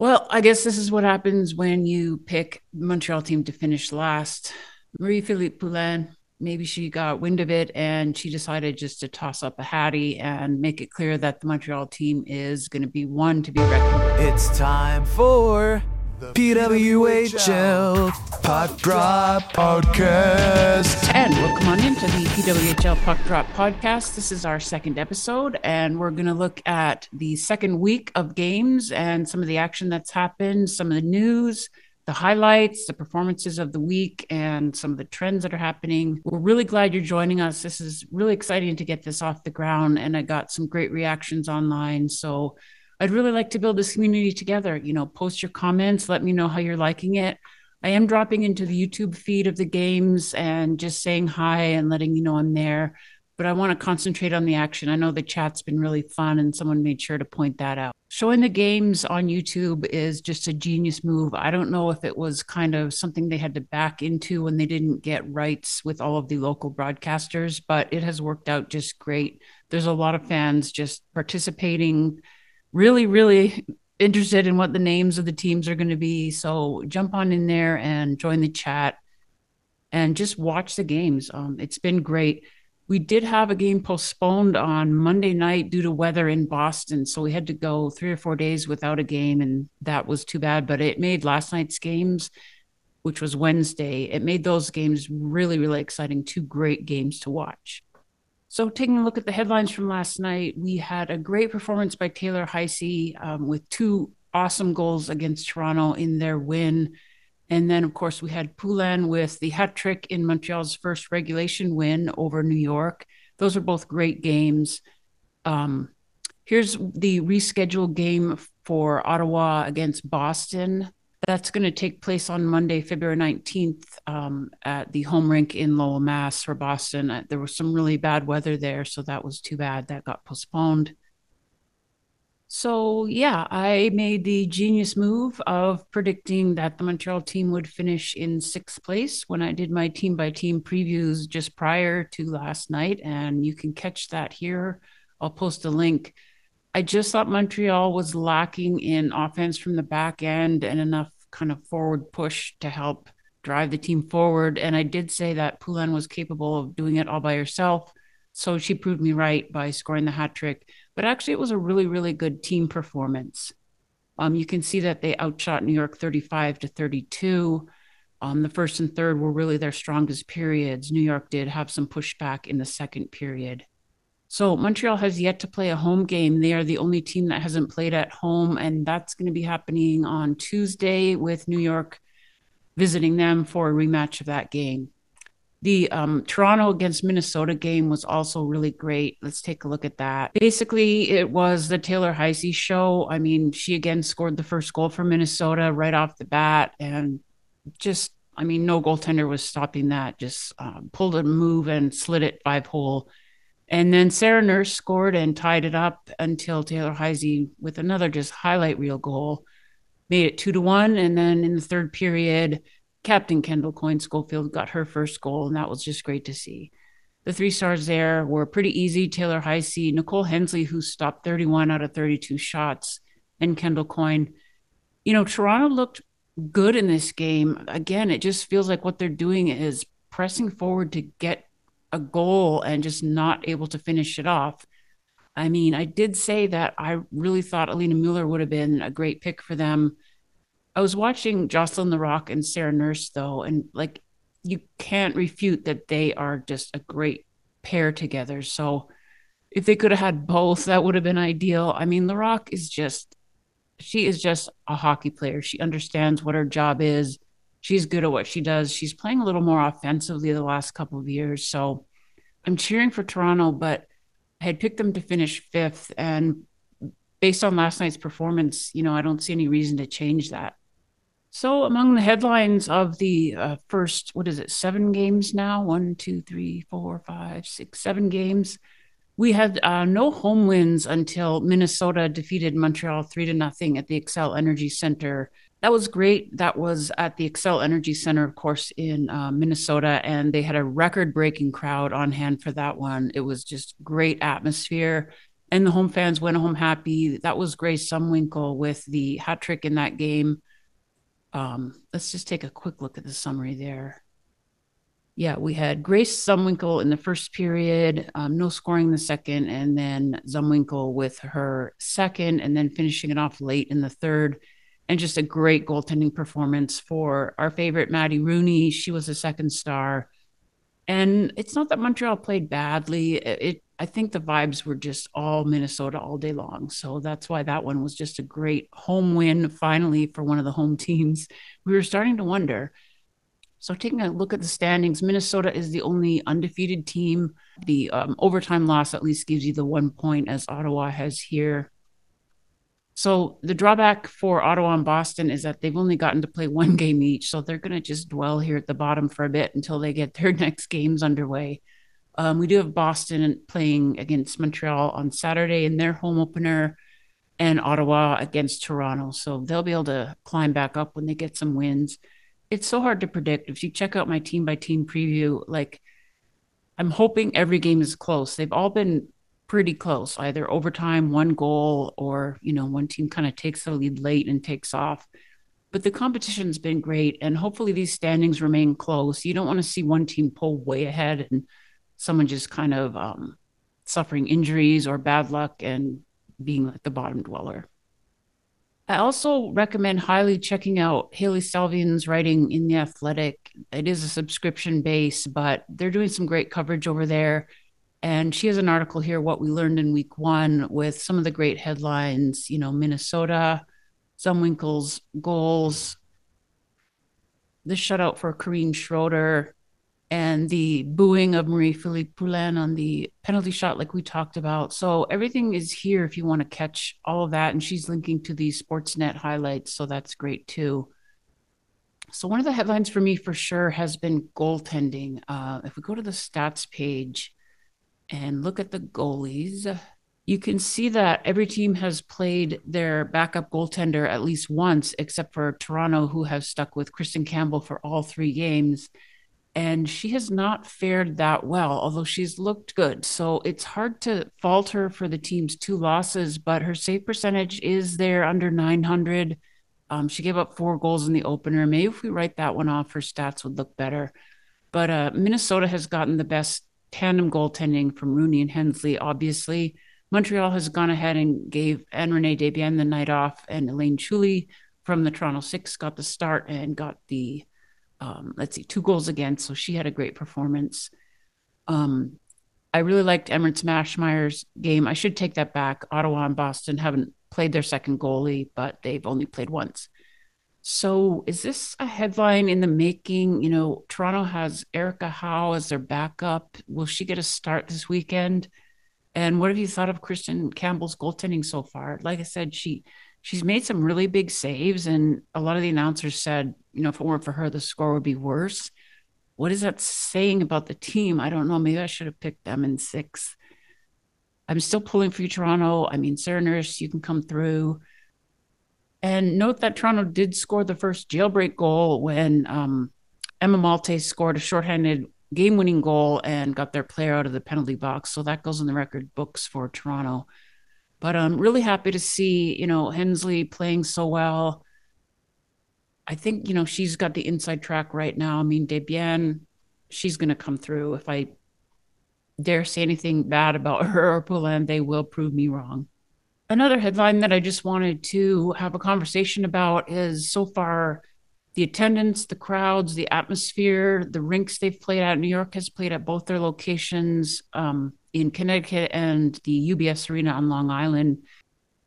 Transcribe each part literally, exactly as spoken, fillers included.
Well, I guess this is what happens when you pick Montreal team to finish last. Marie-Philippe Poulin, maybe she got wind of it and she decided just to toss up a hattie and make it clear that the Montreal team is going to be one to be reckoned. It's time for the P W H L Puck Drop Podcast. And welcome on into the P W H L Puck Drop Podcast. This is our second episode, and we're going to look at the second week of games and some of the action that's happened, some of the news, the highlights, the performances of the week, and some of the trends that are happening. We're really glad you're joining us. This is really exciting to get this off the ground, and I got some great reactions online, so I'd really like to build this community together. You know, post your comments, let me know how you're liking it. I am dropping into the YouTube feed of the games and just saying hi and letting you know I'm there, but I want to concentrate on the action. I know the chat's been really fun and someone made sure to point that out. Showing the games on YouTube is just a genius move. I don't know if it was kind of something they had to back into when they didn't get rights with all of the local broadcasters, but it has worked out just great. There's a lot of fans just participating, really, really interested in what the names of the teams are going to be. So jump on in there and join the chat and just watch the games. Um, it's been great. We did have a game postponed on Monday night due to weather in Boston. So we had to go three or four days without a game, and that was too bad. But it made last night's games, which was Wednesday, it made those games really, really exciting. Two great games to watch. So taking a look at the headlines from last night, we had a great performance by Taylor Heise um, with two awesome goals against Toronto in their win. And then, of course, we had Poulin with the hat trick in Montreal's first regulation win over New York. Those are both great games. Um, here's the rescheduled game for Ottawa against Boston. That's going to take place on Monday, February nineteenth, um, at the home rink in Lowell, Mass for Boston. Uh, there was some really bad weather there, so that was too bad. That got postponed. So, yeah, I made the genius move of predicting that the Montreal team would finish in sixth place when I did my team-by-team previews just prior to last night, and you can catch that here. I'll post a link. I just thought Montreal was lacking in offense from the back end and enough kind of forward push to help drive the team forward. And I did say that Poulin was capable of doing it all by herself. So she proved me right by scoring the hat trick. But actually, it was a really, really good team performance. Um, you can see that they outshot New York thirty-five to thirty-two. Um, the first and third were really their strongest periods. New York did have some pushback in the second period. So Montreal has yet to play a home game. They are the only team that hasn't played at home, and that's going to be happening on Tuesday with New York visiting them for a rematch of that game. The um, Toronto against Minnesota game was also really great. Let's take a look at that. Basically, it was the Taylor Heise show. I mean, she again scored the first goal for Minnesota right off the bat, and just, I mean, no goaltender was stopping that. Just uh, pulled a move and slid it five-hole. And then Sarah Nurse scored and tied it up until Taylor Heise, with another just highlight reel goal, made it two to one. And then in the third period, Captain Kendall Coyne Schofield got her first goal, and that was just great to see. The three stars there were pretty easy. Taylor Heise, Nicole Hensley, who stopped thirty-one out of thirty-two shots, and Kendall Coyne. You know, Toronto looked good in this game. Again, it just feels like what they're doing is pressing forward to get a goal and just not able to finish it off. I mean, I did say that I really thought Alina Mueller would have been a great pick for them. I was watching Jocelyn Larocque and Sarah Nurse, though, and like, you can't refute that they are just a great pair together. So if they could have had both, that would have been ideal. I mean, Larocque is just, she is just a hockey player. She understands what her job is. She's good at what she does. She's playing a little more offensively the last couple of years. So I'm cheering for Toronto, but I had picked them to finish fifth. And based on last night's performance, you know, I don't see any reason to change that. So among the headlines of the uh, first, what is it, seven games now? One, two, three, four, five, six, seven games. We had uh, no home wins until Minnesota defeated Montreal three to nothing at the Excel Energy Center. That was great. That was at the Excel Energy Center, of course, in uh, Minnesota, and they had a record-breaking crowd on hand for that one. It was just great atmosphere. and the home fans went home happy. That was Grace Zumwinkle with the hat trick in that game. Um, let's just take a quick look at the summary there. Yeah, we had Grace Zumwinkle in the first period, um, no scoring in the second, and then Zumwinkle with her second, and then finishing it off late in the third. And just a great goaltending performance for our favorite Maddie Rooney. She was a second star. And it's not that Montreal played badly. It, it I think the vibes were just all Minnesota all day long. So that's why that one was just a great home win, finally, for one of the home teams. We were starting to wonder. So taking a look at the standings, Minnesota is the only undefeated team. The um, overtime loss at least gives you the one point, as Ottawa has here. So the drawback for Ottawa and Boston is that they've only gotten to play one game each. So they're going to just dwell here at the bottom for a bit until they get their next games underway. Um, we do have Boston playing against Montreal on Saturday in their home opener, and Ottawa against Toronto. So they'll be able to climb back up when they get some wins. It's so hard to predict. If you check out my team by team preview, like, I'm hoping every game is close. They've all been pretty close, either overtime, one goal, or, you know, one team kind of takes the lead late and takes off. But the competition's been great, and hopefully these standings remain close. You don't want to see one team pull way ahead and someone just kind of um, suffering injuries or bad luck and being like the bottom dweller. I also recommend highly checking out Haley Salvian's writing in The Athletic. It is a subscription base, but they're doing some great coverage over there. And she has an article here, What We Learned in Week One, with some of the great headlines, you know, Minnesota, Zumwinkle's goals, the shutout for Kareem Schroeder, and the booing of Marie-Philippe Poulin on the penalty shot, like we talked about. So everything is here if you want to catch all of that. And she's linking to the Sportsnet highlights, so that's great too. So one of the headlines for me for sure has been goaltending. Uh, if we go to the stats page and look at the goalies, you can see that every team has played their backup goaltender at least once, except for Toronto, who have stuck with Kristen Campbell for all three games. And she has not fared that well, although she's looked good. So it's hard to fault her for the team's two losses, but her save percentage is there under nine hundred. Um, she gave up four goals in the opener. Maybe if we write that one off, her stats would look better. But uh, Minnesota has gotten the best tandem goaltending from Rooney and Hensley, obviously. Montreal has gone ahead and gave Anne-Renée Desbiens the night off, and Elaine Chouli from the Toronto Six got the start and got the, um, let's see, two goals against, so she had a great performance. Um, I really liked Emmerich Mashmeyer's game. I should take that back. Ottawa and Boston haven't played their second goalie, but they've only played once. So is this a headline in the making? You know, Toronto has Erica Howe as their backup. Will she get a start this weekend? And what have you thought of Kristen Campbell's goaltending so far? Like I said, she she's made some really big saves, and a lot of the announcers said, you know, if it weren't for her, the score would be worse. What is that saying about the team? I don't know. Maybe I should have picked them in six. I'm still pulling for you, Toronto. I mean, Sarah Nurse, you can come through. And note that Toronto did score the first jailbreak goal when um, Emma Malte scored a shorthanded game-winning goal and got their player out of the penalty box. So that goes in the record books for Toronto. But I'm really happy to see, you know, Hensley playing so well. I think, you know, she's got the inside track right now. I mean, Desbiens, she's going to come through. If I dare say anything bad about her or Poulin, they will prove me wrong. Another headline that I just wanted to have a conversation about is, so far, the attendance, the crowds, the atmosphere, the rinks they've played at. New York has played at both their locations um, in Connecticut and the U B S Arena on Long Island.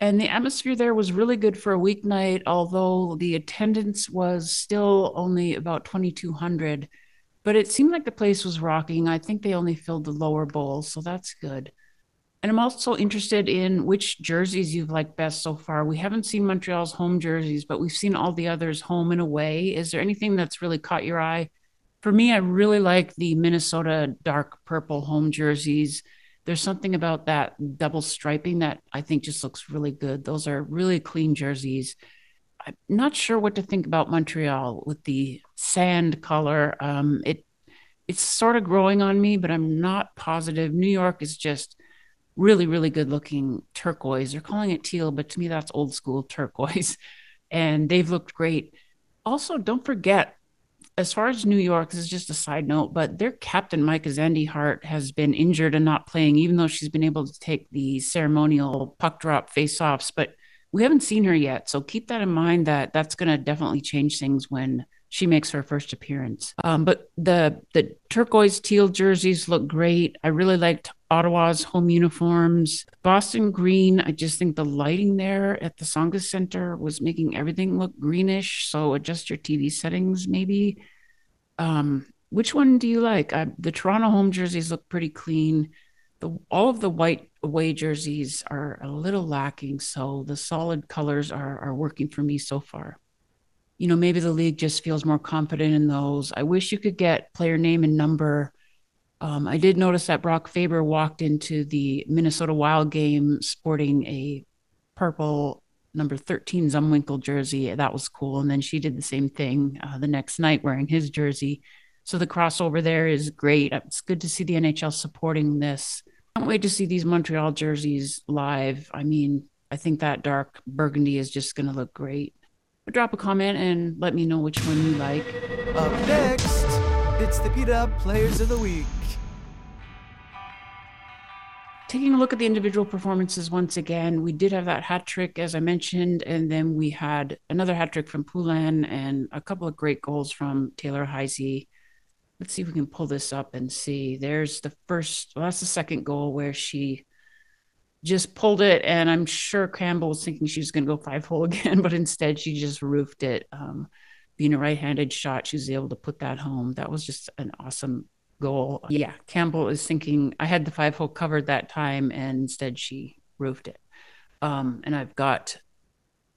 And the atmosphere there was really good for a weeknight, although the attendance was still only about twenty-two hundred. But it seemed like the place was rocking. I think they only filled the lower bowl, so that's good. And I'm also interested in which jerseys you've liked best so far. We haven't seen Montreal's home jerseys, but we've seen all the others home and away. Is there anything that's really caught your eye? For me, I really like the Minnesota dark purple home jerseys. There's something about that double striping that I think just looks really good. Those are really clean jerseys. I'm not sure what to think about Montreal with the sand color. Um, it it's sort of growing on me, but I'm not positive. New York is just really, really good looking turquoise. They're calling it teal, but to me, that's old school turquoise. And they've looked great. Also, don't forget, as far as New York, this is just a side note, but their captain, Micah Zandy Hart, has been injured and not playing, even though she's been able to take the ceremonial puck drop face-offs. But we haven't seen her yet. So keep that in mind, that that's going to definitely change things when she makes her first appearance. Um, but the the turquoise teal jerseys look great. I really liked Ottawa's home uniforms. Boston green, I just think the lighting there at the Songa Center was making everything look greenish. So adjust your T V settings maybe. Um, which one do you like? I, the Toronto home jerseys look pretty clean. The, all of the white away jerseys are a little lacking, so the solid colors are are working for me so far. You know, maybe the league just feels more confident in those. I wish you could get player name and number. Um, I did notice that Brock Faber walked into the Minnesota Wild game sporting a purple number thirteen Zumwinkle jersey. That was cool. And then she did the same thing uh, the next night wearing his jersey. So the crossover there is great. It's good to see the N H L supporting this. I can't wait to see these Montreal jerseys live. I mean, I think that dark burgundy is just going to look great. But drop a comment and let me know which one you like. Up next, it's the P W Players of the Week. Taking a look at the individual performances once again, we did have that hat trick, as I mentioned, and then we had another hat trick from Poulin and a couple of great goals from Taylor Heise. Let's see if we can pull this up and see. There's the first, well, that's the second goal where she just pulled it, and I'm sure Campbell was thinking she was going to go five-hole again, but instead she just roofed it. Um, being a right-handed shot, she was able to put that home. That was just an awesome goal. Yeah, Campbell is thinking, I had the five-hole covered that time, and instead she roofed it. Um, and I've got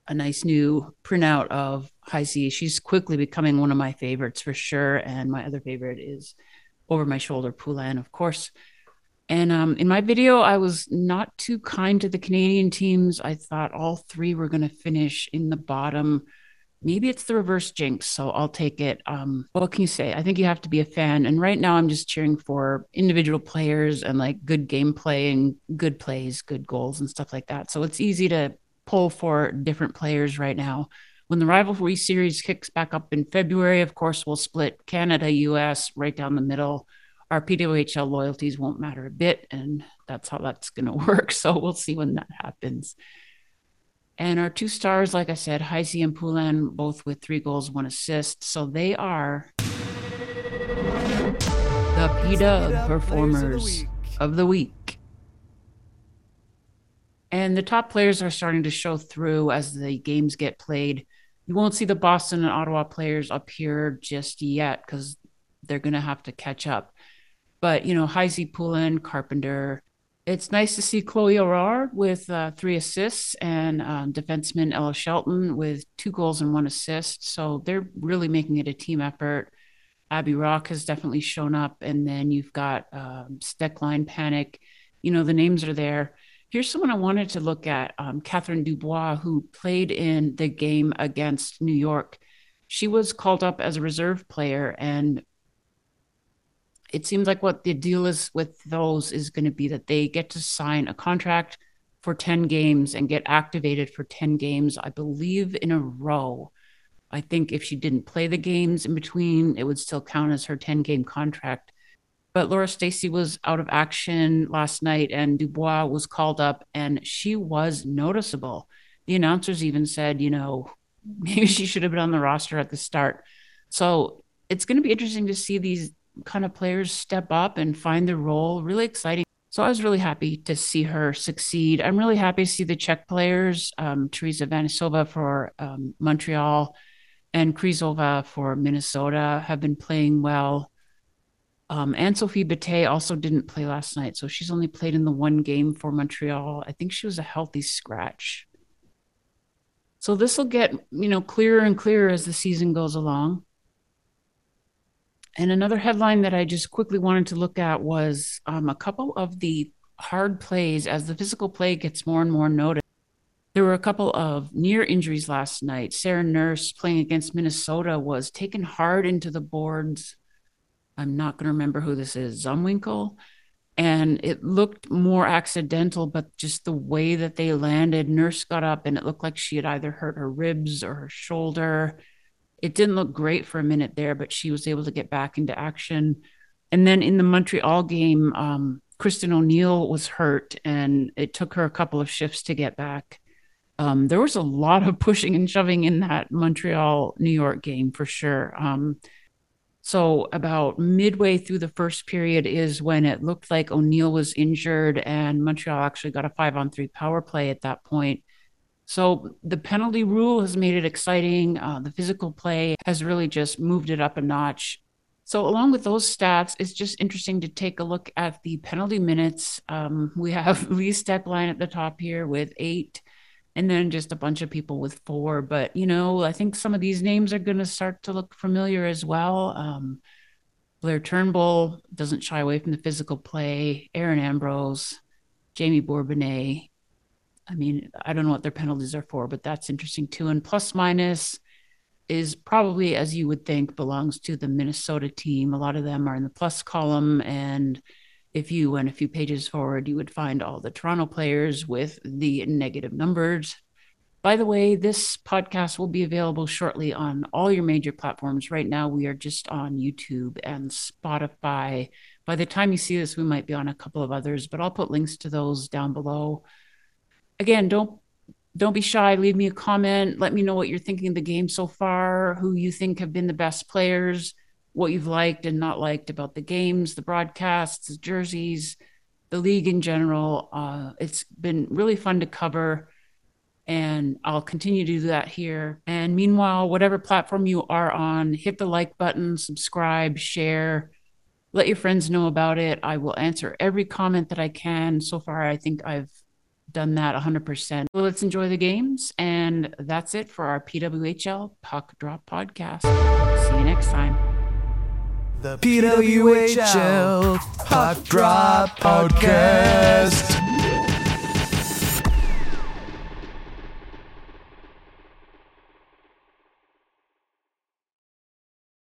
a nice new printout of Heise. She's quickly becoming one of my favorites for sure. And my other favorite is over my shoulder, Poulin, of course. And um, in my video, I was not too kind to the Canadian teams. I thought all three were going to finish in the bottom. Maybe it's the reverse jinx, so I'll take it. Um, what can you say? I think you have to be a fan. And right now I'm just cheering for individual players and like good gameplay and good plays, good goals and stuff like that. So it's easy to pull for different players right now. When the rivalry series kicks back up in February, of course, we'll split Canada, U S right down the middle. Our P W H L loyalties won't matter a bit, and that's how that's going to work. So we'll see when that happens. And our two stars, like I said, Heise and Poulin, both with three goals, one assist. So they are the P W Performers of the Week. And the top players are starting to show through as the games get played. You won't see the Boston and Ottawa players up here just yet because they're going to have to catch up. But, you know, Heise, Poulin, Carpenter. It's nice to see Chloe O'Rourke with uh, three assists and uh, defenseman Ella Shelton with two goals and one assist. So they're really making it a team effort. Abby Rock has definitely shown up. And then you've got um, Steckline Panic. You know, the names are there. Here's someone I wanted to look at, um, Catherine Dubois, who played in the game against New York. She was called up as a reserve player, and it seems like what the deal is with those is going to be that they get to sign a contract for ten games and get activated for ten games, I believe, in a row. I think if she didn't play the games in between, it would still count as her ten-game contract. But Laura Stacey was out of action last night, and Dubois was called up, and she was noticeable. The announcers even said, you know, maybe she should have been on the roster at the start. So it's going to be interesting to see these kind of players step up and find their role. Really exciting. So I was really happy to see her succeed. I'm really happy to see the Czech players, um, Teresa Vanisova for um, Montreal and Krizova for Minnesota, have been playing well. Um, Anne Sophie Bette also didn't play last night, so she's only played in the one game for Montreal. I think she was a healthy scratch. So this will get, you know, clearer and clearer as the season goes along. And another headline that I just quickly wanted to look at was um, a couple of the hard plays as the physical play gets more and more noticed. There were a couple of near injuries last night. Sarah Nurse playing against Minnesota was taken hard into the boards. I'm not going to remember who this is, Zumwinkle. and it looked more accidental, but just the way that they landed, Nurse got up and it looked like she had either hurt her ribs or her shoulder. It didn't look great for a minute there, but she was able to get back into action. And then in the Montreal game, um, Kristen O'Neill was hurt and it took her a couple of shifts to get back. Um, there was a lot of pushing and shoving in that Montreal-New York game for sure. Um, so about midway through the first period is when it looked like O'Neill was injured and Montreal actually got a five on three power play at that point. So the penalty rule has made it exciting. Uh, the physical play has really just moved it up a notch. So along with those stats, it's just interesting to take a look at the penalty minutes. Um, we have Lee Steckline at the top here with eight, and then just a bunch of people with four. But, you know, I think some of these names are going to start to look familiar as well. Um, Blair Turnbull doesn't shy away from the physical play. Aaron Ambrose, Jamie Bourbonnais. I mean, I don't know what their penalties are for, but that's interesting too. And plus minus is probably, as you would think, belongs to the Minnesota team. A lot of them are in the plus column. And if you went a few pages forward, you would find all the Toronto players with the negative numbers. By the way, this podcast will be available shortly on all your major platforms. Right now, we are just on YouTube and Spotify. By the time you see this, we might be on a couple of others, but I'll put links to those down below. Again, don't Don't be shy. Leave me a comment. Let me know what you're thinking of the game so far, who you think have been the best players, what you've liked and not liked about the games, the broadcasts, the jerseys, the league in general. Uh, it's been really fun to cover, and I'll continue to do that here. And meanwhile, whatever platform you are on, hit the like button, subscribe, share, let your friends know about it. I will answer every comment that I can. So far, I think I've done that one hundred percent. Well, let's enjoy the games. And that's it for our P W H L Puck Drop Podcast. See you next time. The P W H L Puck Drop Podcast.